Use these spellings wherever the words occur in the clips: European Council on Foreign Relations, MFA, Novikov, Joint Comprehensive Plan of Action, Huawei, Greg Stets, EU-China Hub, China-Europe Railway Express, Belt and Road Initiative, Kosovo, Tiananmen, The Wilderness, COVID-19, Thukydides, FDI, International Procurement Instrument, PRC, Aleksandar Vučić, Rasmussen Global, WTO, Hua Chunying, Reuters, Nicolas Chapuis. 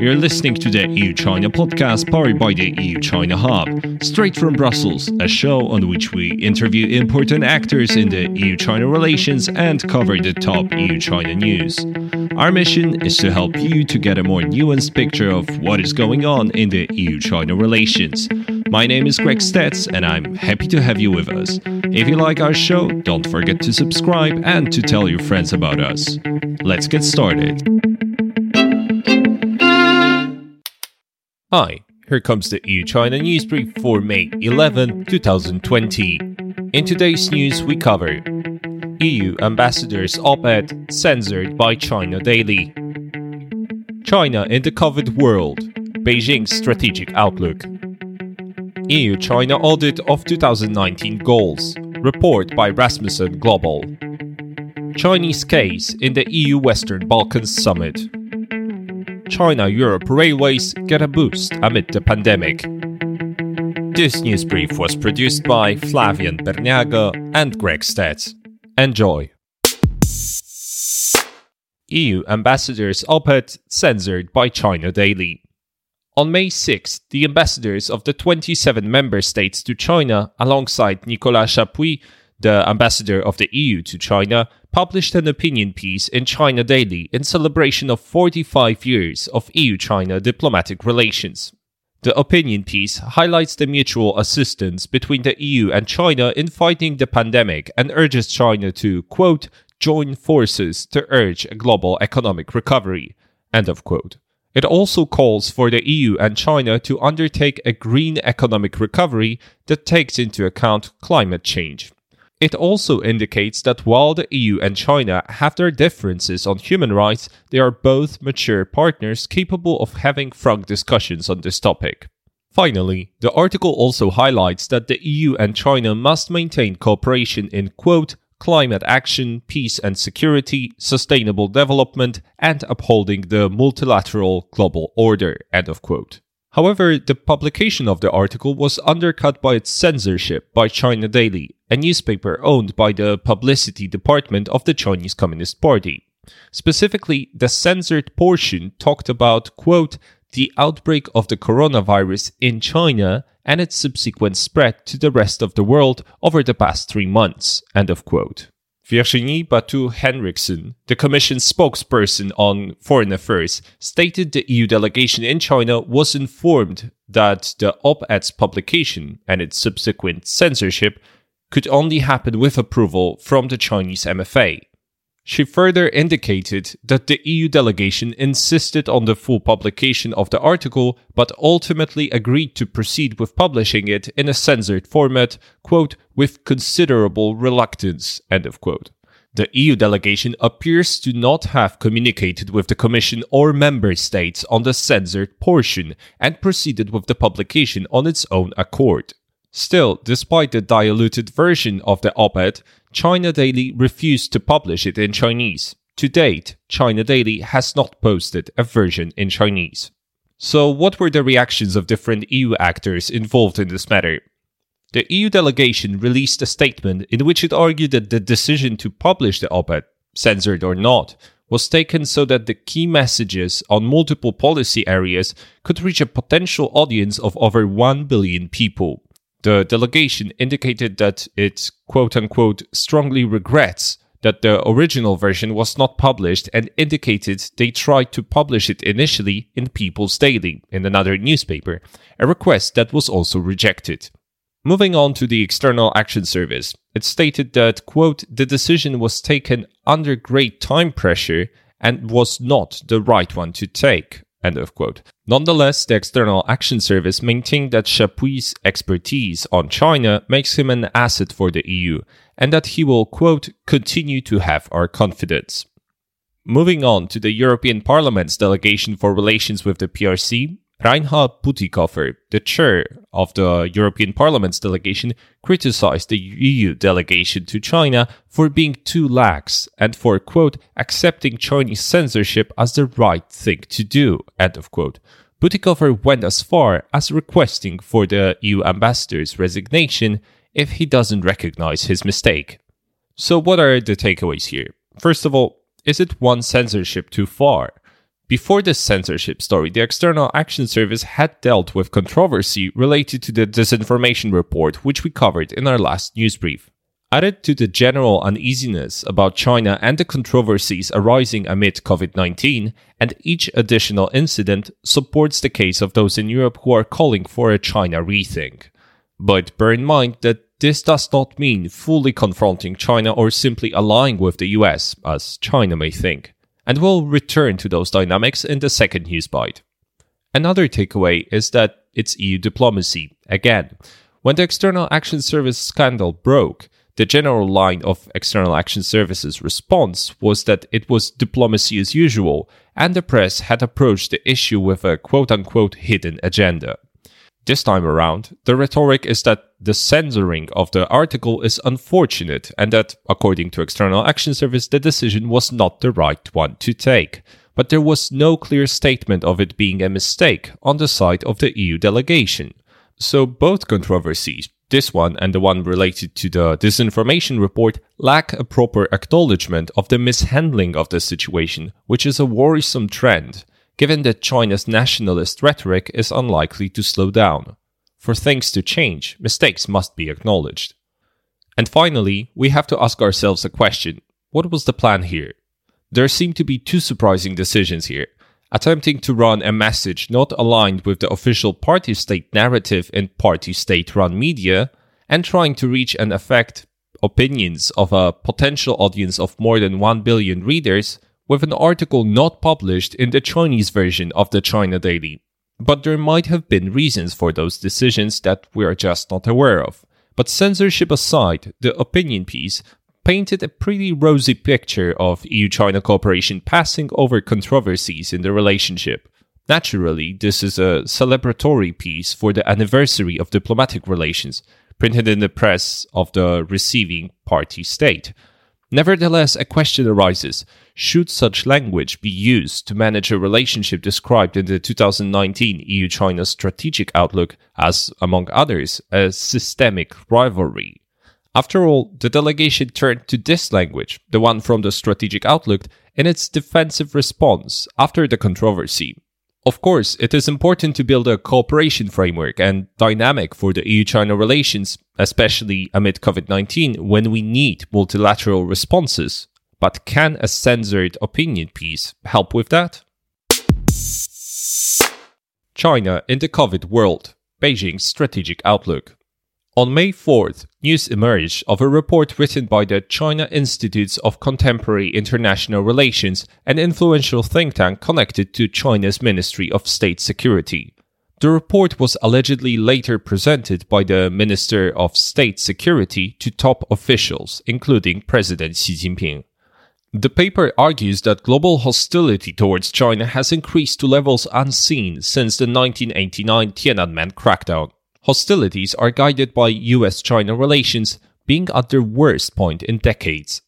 You're listening to the EU-China podcast powered by the EU-China Hub, straight from Brussels, a show on which we interview important actors in the EU-China relations and cover the top EU-China news. Our mission is to help you to get a more nuanced picture of what is going on in the EU-China relations. My name is Greg Stets, and I'm happy to have you with us. If you like our show, don't forget to subscribe and to tell your friends about us. Let's get started. Hi, here comes the EU-China News Brief for May 11, 2020. In today's news, we cover EU ambassador's op-ed censored by China Daily, China in the COVID world, Beijing's strategic outlook, EU-China audit of 2019 goals, report by Rasmussen Global, Chinese case in the EU-Western Balkans summit, China-Europe Railways get a boost amid the pandemic. This news brief was produced by Flavian Berniago and Greg Stets. Enjoy. EU ambassadors op-ed censored by China Daily. On May 6, the ambassadors of the 27 member states to China, alongside Nicolas Chapuis, the ambassador of the EU to China, published an opinion piece in China Daily in celebration of 45 years of EU-China diplomatic relations. The opinion piece highlights the mutual assistance between the EU and China in fighting the pandemic and urges China to, quote, join forces to urge a global economic recovery, end of quote. It also calls for the EU and China to undertake a green economic recovery that takes into account climate change. It also indicates that while the EU and China have their differences on human rights, they are both mature partners capable of having frank discussions on this topic. Finally, the article also highlights that the EU and China must maintain cooperation in, quote, climate action, peace and security, sustainable development, and upholding the multilateral global order, end of quote. However, the publication of the article was undercut by its censorship by China Daily, a newspaper owned by the publicity department of the Chinese Communist Party. Specifically, the censored portion talked about, quote, the outbreak of the coronavirus in China and its subsequent spread to the rest of the world over the past 3 months, end of quote. Virginie Batu-Henriksen, the Commission's spokesperson on foreign affairs, stated the EU delegation in China was informed that the op-ed's publication and its subsequent censorship could only happen with approval from the Chinese MFA. She further indicated that the EU delegation insisted on the full publication of the article, but ultimately agreed to proceed with publishing it in a censored format, quote, with considerable reluctance, end of quote. The EU delegation appears to not have communicated with the Commission or member states on the censored portion and proceeded with the publication on its own accord. Still, despite the diluted version of the op-ed, China Daily refused to publish it in Chinese. To date, China Daily has not posted a version in Chinese. So, what were the reactions of different EU actors involved in this matter? The EU delegation released a statement in which it argued that the decision to publish the op-ed, censored or not, was taken so that the key messages on multiple policy areas could reach a potential audience of over 1 billion people. The delegation indicated that it, quote-unquote, strongly regrets that the original version was not published and indicated they tried to publish it initially in People's Daily, in another newspaper, a request that was also rejected. Moving on to the External Action Service, it stated that, quote, the decision was taken under great time pressure and was not the right one to take. End of quote. Nonetheless, the External Action Service maintained that Chapuis' expertise on China makes him an asset for the EU, and that he will, quote, continue to have our confidence. Moving on to the European Parliament's delegation for relations with the PRC, Reinhard Bütikofer, the chair of the European Parliament's delegation, criticized the EU delegation to China for being too lax and for, quote, accepting Chinese censorship as the right thing to do, end of quote. Bütikofer went as far as requesting for the EU ambassador's resignation if he doesn't recognize his mistake. So what are the takeaways here? First of all, is it one censorship too far? Before this censorship story, the External Action Service had dealt with controversy related to the disinformation report, which we covered in our last news brief. Added to the general uneasiness about China and the controversies arising amid COVID-19, and each additional incident supports the case of those in Europe who are calling for a China rethink. But bear in mind that this does not mean fully confronting China or simply allying with the US, as China may think. And we'll return to those dynamics in the second news bite. Another takeaway is that it's EU diplomacy, again. When the External Action Service scandal broke, the general line of External Action Service's response was that it was diplomacy as usual, and the press had approached the issue with a quote-unquote hidden agenda. This time around, the rhetoric is that the censoring of the article is unfortunate and that, according to External Action Service, the decision was not the right one to take. But there was no clear statement of it being a mistake on the side of the EU delegation. So both controversies, this one and the one related to the disinformation report, lack a proper acknowledgement of the mishandling of the situation, which is a worrisome trend, given that China's nationalist rhetoric is unlikely to slow down. For things to change, mistakes must be acknowledged. And finally, we have to ask ourselves a question. What was the plan here? There seem to be two surprising decisions here. Attempting to run a message not aligned with the official party-state narrative in party-state-run media, and trying to reach and affect opinions of a potential audience of more than 1 billion readers with an article not published in the Chinese version of the China Daily. But there might have been reasons for those decisions that we are just not aware of. But censorship aside, the opinion piece painted a pretty rosy picture of EU-China cooperation passing over controversies in the relationship. Naturally, this is a celebratory piece for the anniversary of diplomatic relations, printed in the press of the receiving party state. Nevertheless, a question arises. Should such language be used to manage a relationship described in the 2019 EU-China Strategic Outlook as, among others, a systemic rivalry? After all, the delegation turned to this language, the one from the Strategic Outlook, in its defensive response after the controversy. Of course, it is important to build a cooperation framework and dynamic for the EU-China relations, especially amid COVID-19, when we need multilateral responses. But can a censored opinion piece help with that? China in the COVID world, Beijing's strategic outlook. On May 4th, news emerged of a report written by the China Institutes of Contemporary International Relations, an influential think tank connected to China's Ministry of State Security. The report was allegedly later presented by the Minister of State Security to top officials, including President Xi Jinping. The paper argues that global hostility towards China has increased to levels unseen since the 1989 Tiananmen crackdown. Hostilities are guided by US-China relations being at their worst point in decades.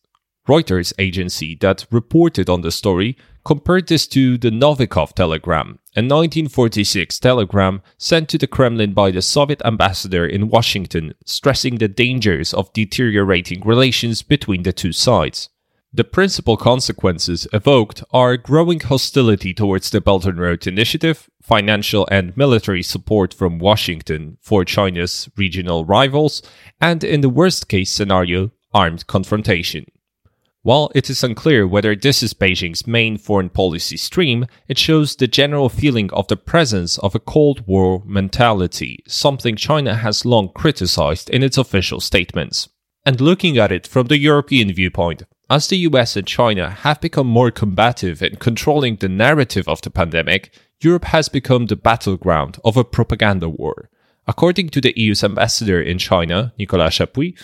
Reuters agency that reported on the story compared this to the Novikov telegram, a 1946 telegram sent to the Kremlin by the Soviet ambassador in Washington, stressing the dangers of deteriorating relations between the two sides. The principal consequences evoked are growing hostility towards the Belt and Road Initiative, financial and military support from Washington for China's regional rivals, and in the worst-case scenario, armed confrontation. While it is unclear whether this is Beijing's main foreign policy stream, it shows the general feeling of the presence of a Cold War mentality, something China has long criticized in its official statements. And looking at it from the European viewpoint, as the US and China have become more combative in controlling the narrative of the pandemic, Europe has become the battleground of a propaganda war. According to the EU's ambassador in China, Nicolas Chapuis,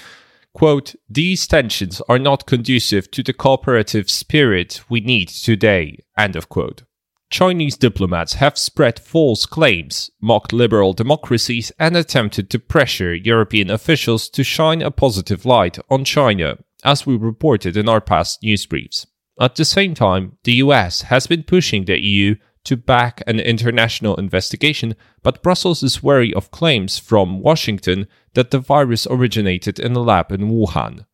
quote, "These tensions are not conducive to the cooperative spirit we need today," end of quote. Chinese diplomats have spread false claims, mocked liberal democracies, and attempted to pressure European officials to shine a positive light on China, as we reported in our past news briefs. At the same time, the US has been pushing the EU to back an international investigation, but Brussels is wary of claims from Washington that the virus originated in a lab in Wuhan.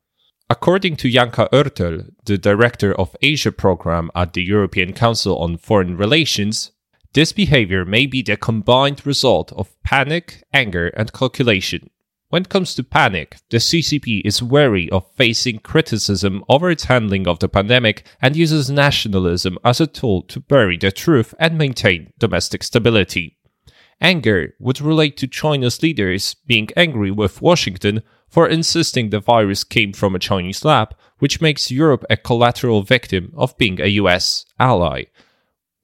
According to Janka Oertel, the director of Asia program at the European Council on Foreign Relations, this behavior may be the combined result of panic, anger, and calculation. When it comes to panic, the CCP is wary of facing criticism over its handling of the pandemic and uses nationalism as a tool to bury the truth and maintain domestic stability. Anger would relate to China's leaders being angry with Washington for insisting the virus came from a Chinese lab, which makes Europe a collateral victim of being a US ally.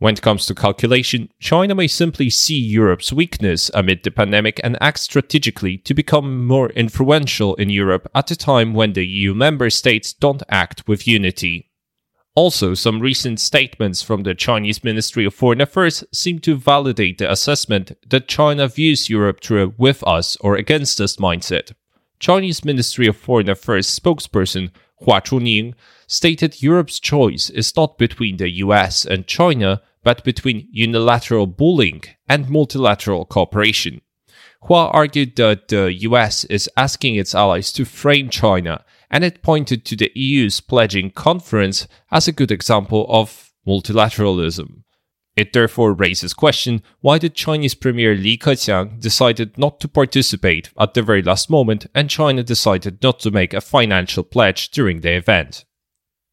When it comes to calculation, China may simply see Europe's weakness amid the pandemic and act strategically to become more influential in Europe at a time when the EU member states don't act with unity. Also, some recent statements from the Chinese Ministry of Foreign Affairs seem to validate the assessment that China views Europe through a with us or against us mindset. Chinese Ministry of Foreign Affairs spokesperson Hua Chunying stated Europe's choice is not between the US and China, but between unilateral bullying and multilateral cooperation. Hua argued that the US is asking its allies to frame China, and it pointed to the EU's pledging conference as a good example of multilateralism. It therefore raises question why the Chinese Premier Li Keqiang decided not to participate at the very last moment and China decided not to make a financial pledge during the event.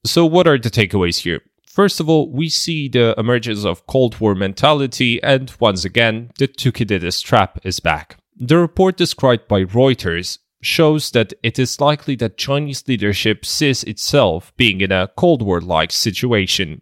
So what are the takeaways here? First of all, we see the emergence of Cold War mentality and, once again, the Thukydides trap is back. The report described by Reuters shows that it is likely that Chinese leadership sees itself being in a Cold War-like situation.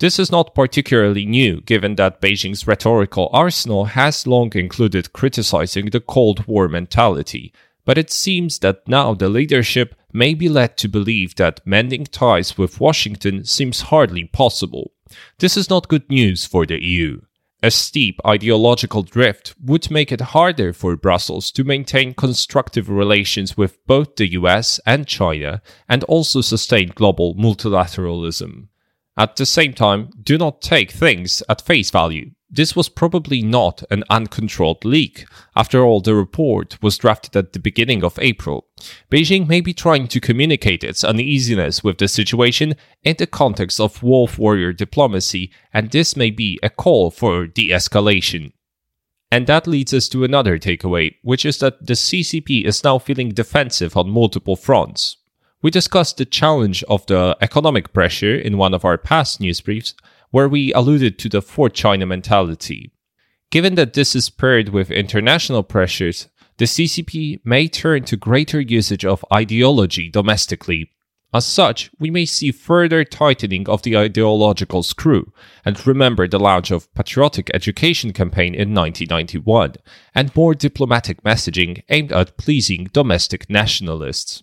This is not particularly new, given that Beijing's rhetorical arsenal has long included criticizing the Cold War mentality, but it seems that now the leadership may be led to believe that mending ties with Washington seems hardly possible. This is not good news for the EU. A steep ideological drift would make it harder for Brussels to maintain constructive relations with both the US and China, and also sustain global multilateralism. At the same time, do not take things at face value. This was probably not an uncontrolled leak. After all, the report was drafted at the beginning of April. Beijing may be trying to communicate its uneasiness with the situation in the context of wolf warrior diplomacy, and this may be a call for de-escalation. And that leads us to another takeaway, which is that the CCP is now feeling defensive on multiple fronts. We discussed the challenge of the economic pressure in one of our past news briefs, where we alluded to the For China mentality. Given that this is paired with international pressures, the CCP may turn to greater usage of ideology domestically. As such, we may see further tightening of the ideological screw, and remember the launch of Patriotic Education campaign in 1991, and more diplomatic messaging aimed at pleasing domestic nationalists.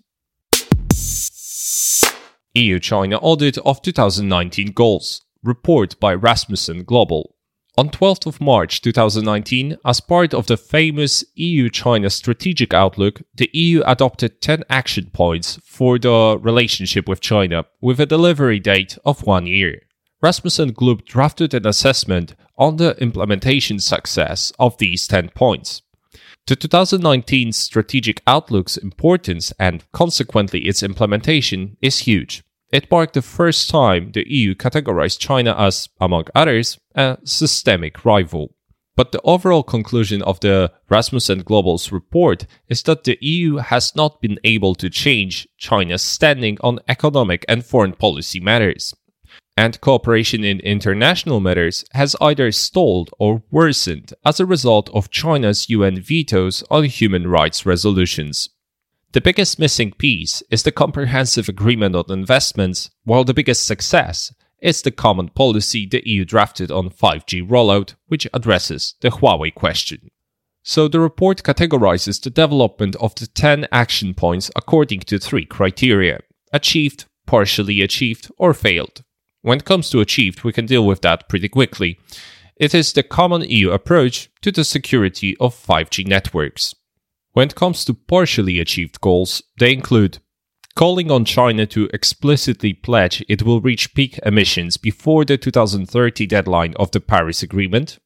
EU-China Audit of 2019 Goals, report by Rasmussen Global. On 12th of March 2019, as part of the famous EU-China Strategic Outlook, the EU adopted 10 action points for the relationship with China, with a delivery date of 1 year. Rasmussen Global drafted an assessment on the implementation success of these 10 points. The 2019 Strategic Outlook's importance and, consequently, its implementation is huge. It marked the first time the EU categorized China as, among others, a systemic rival. But the overall conclusion of the Rasmussen Global's report is that the EU has not been able to change China's standing on economic and foreign policy matters, and cooperation in international matters has either stalled or worsened as a result of China's UN vetoes on human rights resolutions. The biggest missing piece is the comprehensive agreement on investments, while the biggest success is the common policy the EU drafted on 5G rollout, which addresses the Huawei question. So the report categorizes the development of the 10 action points according to 3 criteria: achieved, partially achieved, or failed. When it comes to achieved, we can deal with that pretty quickly. It is the common EU approach to the security of 5G networks. When it comes to partially achieved goals, they include calling on China to explicitly pledge it will reach peak emissions before the 2030 deadline of the Paris Agreement,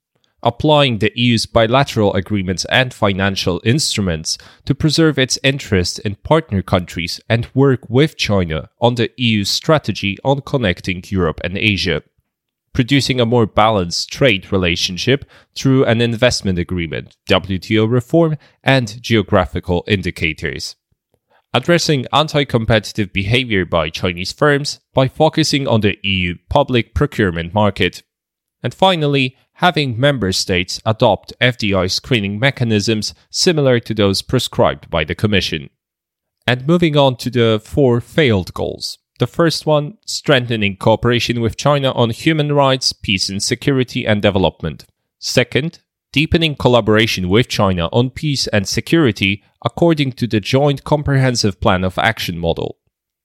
applying the EU's bilateral agreements and financial instruments to preserve its interest in partner countries and work with China on the EU's strategy on connecting Europe and Asia, producing a more balanced trade relationship through an investment agreement, WTO reform, and geographical indicators. Addressing anti-competitive behavior by Chinese firms by focusing on the EU public procurement market. And finally, having member states adopt FDI screening mechanisms similar to those prescribed by the Commission. And moving on to the 4 failed goals. The first one, strengthening cooperation with China on human rights, peace and security and development. Second, deepening collaboration with China on peace and security according to the Joint Comprehensive Plan of Action model.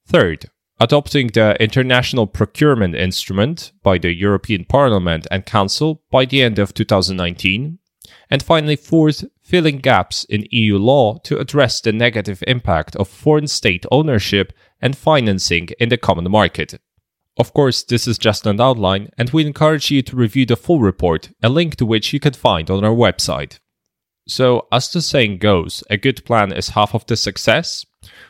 Third, adopting the International Procurement Instrument by the European Parliament and Council by the end of 2019. And finally, fourth, filling gaps in EU law to address the negative impact of foreign state ownership and financing in the common market. Of course, this is just an outline, and we encourage you to review the full report, a link to which you can find on our website. So, as the saying goes, a good plan is half of the success.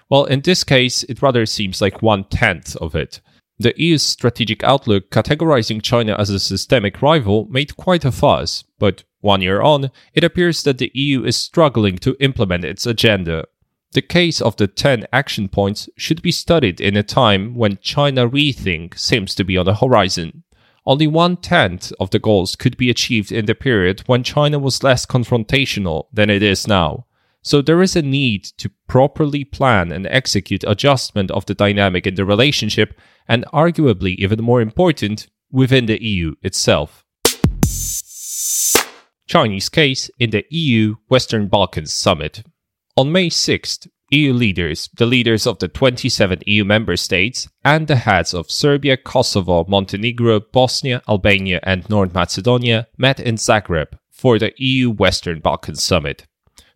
Well, in this case, it rather seems like 1/10 of it. The EU's strategic outlook categorizing China as a systemic rival made quite a fuss, but 1 year on, it appears that the EU is struggling to implement its agenda. The case of the 10 action points should be studied in a time when China rethink seems to be on the horizon. Only 1/10 of the goals could be achieved in the period when China was less confrontational than it is now. So there is a need to properly plan and execute adjustment of the dynamic in the relationship, and arguably even more important, within the EU itself. Chinese case in the EU-Western Balkans Summit. On May 6th, EU leaders, the leaders of the 27 EU member states, and the heads of Serbia, Kosovo, Montenegro, Bosnia, Albania, and North Macedonia met in Zagreb for the EU-Western Balkans Summit.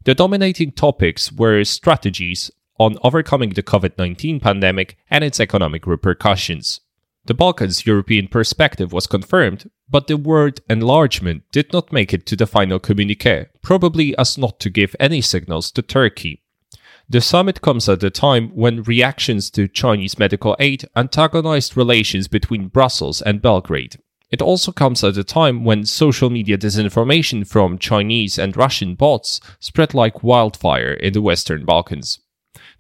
The dominating topics were strategies on overcoming the COVID-19 pandemic and its economic repercussions. The Balkans' European perspective was confirmed, but the word enlargement did not make it to the final communique, probably as not to give any signals to Turkey. The summit comes at a time when reactions to Chinese medical aid antagonized relations between Brussels and Belgrade. It also comes at a time when social media disinformation from Chinese and Russian bots spread like wildfire in the Western Balkans.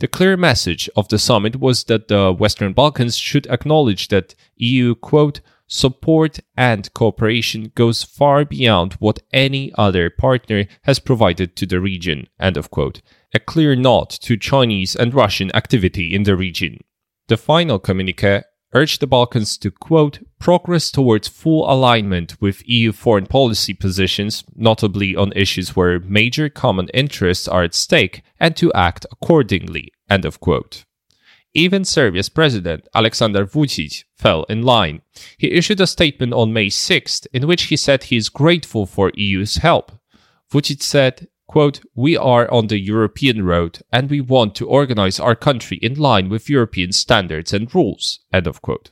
The clear message of the summit was that the Western Balkans should acknowledge that EU, quote, support and cooperation goes far beyond what any other partner has provided to the region, end of quote. A clear nod to Chinese and Russian activity in the region. The final communique urged the Balkans to, quote, progress towards full alignment with EU foreign policy positions, notably on issues where major common interests are at stake, and to act accordingly, end of quote. Even Serbia's president, Aleksandar Vučić, fell in line. He issued a statement on May 6th in which he said he is grateful for EU's help. Vučić said, quote, we are on the European road and we want to organize our country in line with European standards and rules, end of quote.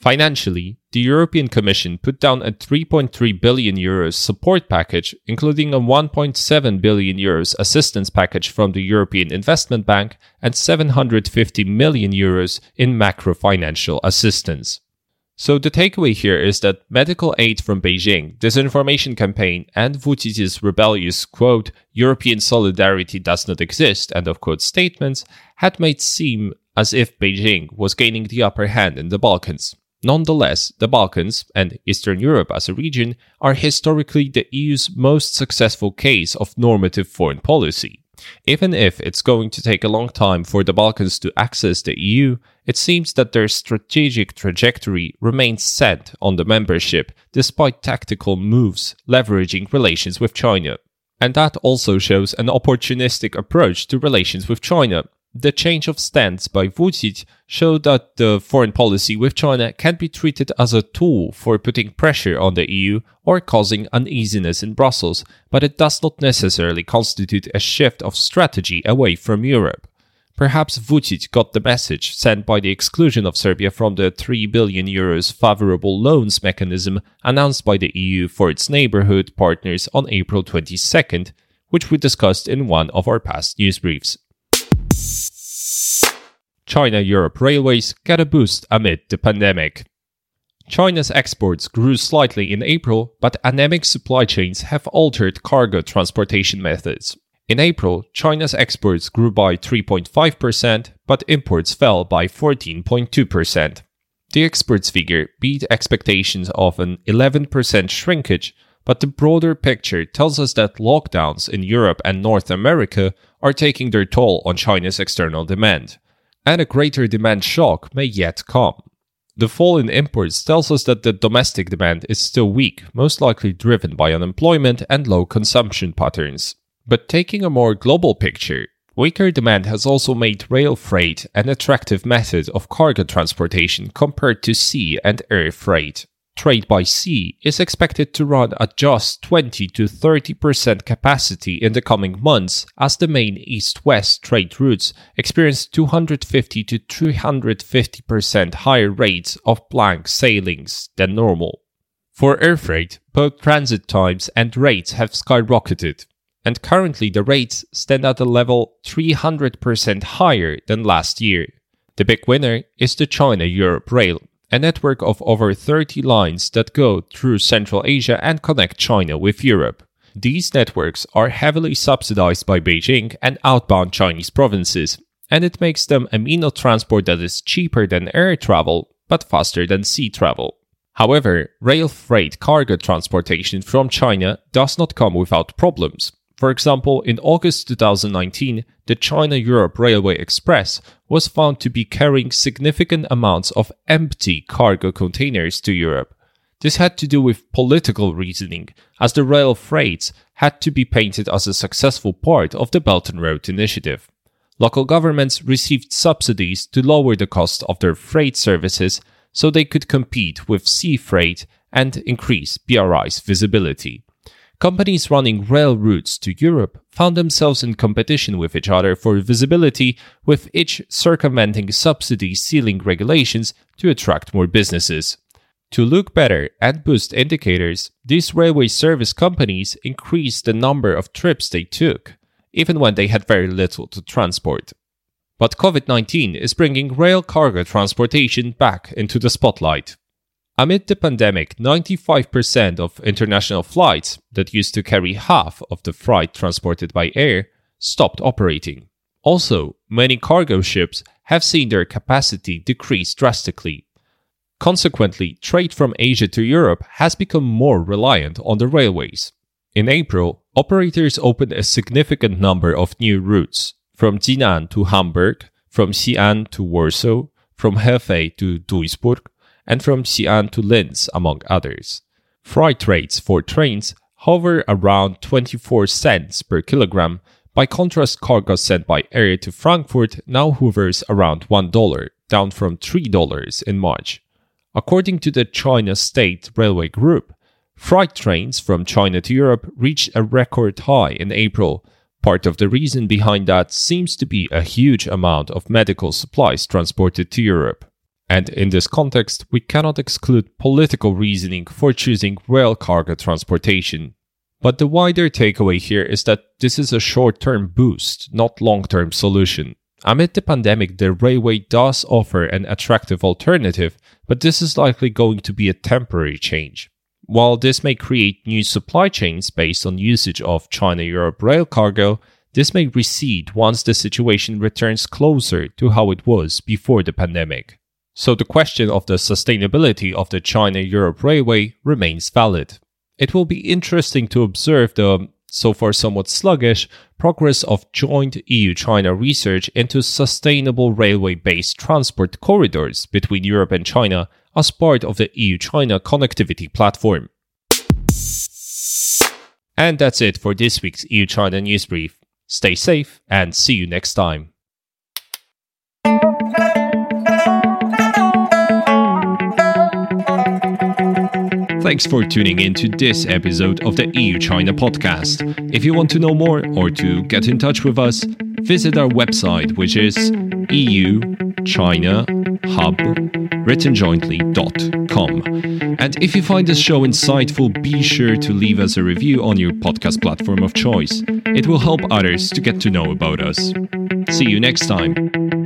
Financially, the European Commission put down a €3.3 billion support package, including a €1.7 billion assistance package from the European Investment Bank and €750 million in macro financial assistance. So the takeaway here is that medical aid from Beijing, disinformation campaign, and Vučić's rebellious, quote, European solidarity does not exist, end of quote statements had made seem as if Beijing was gaining the upper hand in the Balkans. Nonetheless, the Balkans, and Eastern Europe as a region, are historically the EU's most successful case of normative foreign policy. Even if it's going to take a long time for the Balkans to access the EU, it seems that their strategic trajectory remains set on the membership, despite tactical moves leveraging relations with China. And that also shows an opportunistic approach to relations with China. The change of stance by Vučić showed that the foreign policy with China can be treated as a tool for putting pressure on the EU or causing uneasiness in Brussels, but it does not necessarily constitute a shift of strategy away from Europe. Perhaps Vučić got the message sent by the exclusion of Serbia from the €3 billion favourable loans mechanism announced by the EU for its neighbourhood partners on April 22nd, which we discussed in one of our past news briefs. China-Europe railways get a boost amid the pandemic. China's exports grew slightly in April, but anemic supply chains have altered cargo transportation methods. In April, China's exports grew by 3.5%, but imports fell by 14.2%. The exports figure beat expectations of an 11% shrinkage, but the broader picture tells us that lockdowns in Europe and North America are taking their toll on China's external demand, and a greater demand shock may yet come. The fall in imports tells us that the domestic demand is still weak, most likely driven by unemployment and low consumption patterns. But taking a more global picture, weaker demand has also made rail freight an attractive method of cargo transportation compared to sea and air freight. Trade by sea is expected to run at just 20 to 30% capacity in the coming months, as the main east-west trade routes experience 250 to 350% higher rates of blank sailings than normal. For air freight, both transit times and rates have skyrocketed, and currently the rates stand at a level 300% higher than last year. The big winner is the China-Europe Rail, a network of over 30 lines that go through Central Asia and connect China with Europe. These networks are heavily subsidized by Beijing and outbound Chinese provinces, and it makes them a mean of transport that is cheaper than air travel, but faster than sea travel. However, rail freight cargo transportation from China does not come without problems. For example, in August 2019, the China-Europe Railway Express was found to be carrying significant amounts of empty cargo containers to Europe. This had to do with political reasoning, as the rail freights had to be painted as a successful part of the Belt and Road Initiative. Local governments received subsidies to lower the cost of their freight services so they could compete with sea freight and increase BRI's visibility. Companies running rail routes to Europe found themselves in competition with each other for visibility, with each circumventing subsidy ceiling regulations to attract more businesses. To look better and boost indicators, these railway service companies increased the number of trips they took, even when they had very little to transport. But COVID-19 is bringing rail cargo transportation back into the spotlight. Amid the pandemic, 95% of international flights that used to carry half of the freight transported by air stopped operating. Also, many cargo ships have seen their capacity decrease drastically. Consequently, trade from Asia to Europe has become more reliant on the railways. In April, operators opened a significant number of new routes, from Jinan to Hamburg, from Xi'an to Warsaw, from Hefei to Duisburg, and from Xi'an to Linz, among others. Freight rates for trains hover around 24 cents per kilogram. By contrast, cargo sent by air to Frankfurt now hovers around $1, down from $3 in March. According to the China State Railway Group, freight trains from China to Europe reached a record high in April. Part of the reason behind that seems to be a huge amount of medical supplies transported to Europe. And in this context, we cannot exclude political reasoning for choosing rail cargo transportation. But the wider takeaway here is that this is a short-term boost, not long-term solution. Amid the pandemic, the railway does offer an attractive alternative, but this is likely going to be a temporary change. While this may create new supply chains based on usage of China-Europe rail cargo, this may recede once the situation returns closer to how it was before the pandemic. So the question of the sustainability of the China-Europe Railway remains valid. It will be interesting to observe the, so far somewhat sluggish, progress of joint EU-China research into sustainable railway-based transport corridors between Europe and China as part of the EU-China connectivity platform. And that's it for this week's EU-China News Brief. Stay safe and see you next time. Thanks for tuning in to this episode of the EU-China podcast. If you want to know more or to get in touch with us, visit our website, which is EU-China-Hub.com. And if you find this show insightful, be sure to leave us a review on your podcast platform of choice. It will help others to get to know about us. See you next time.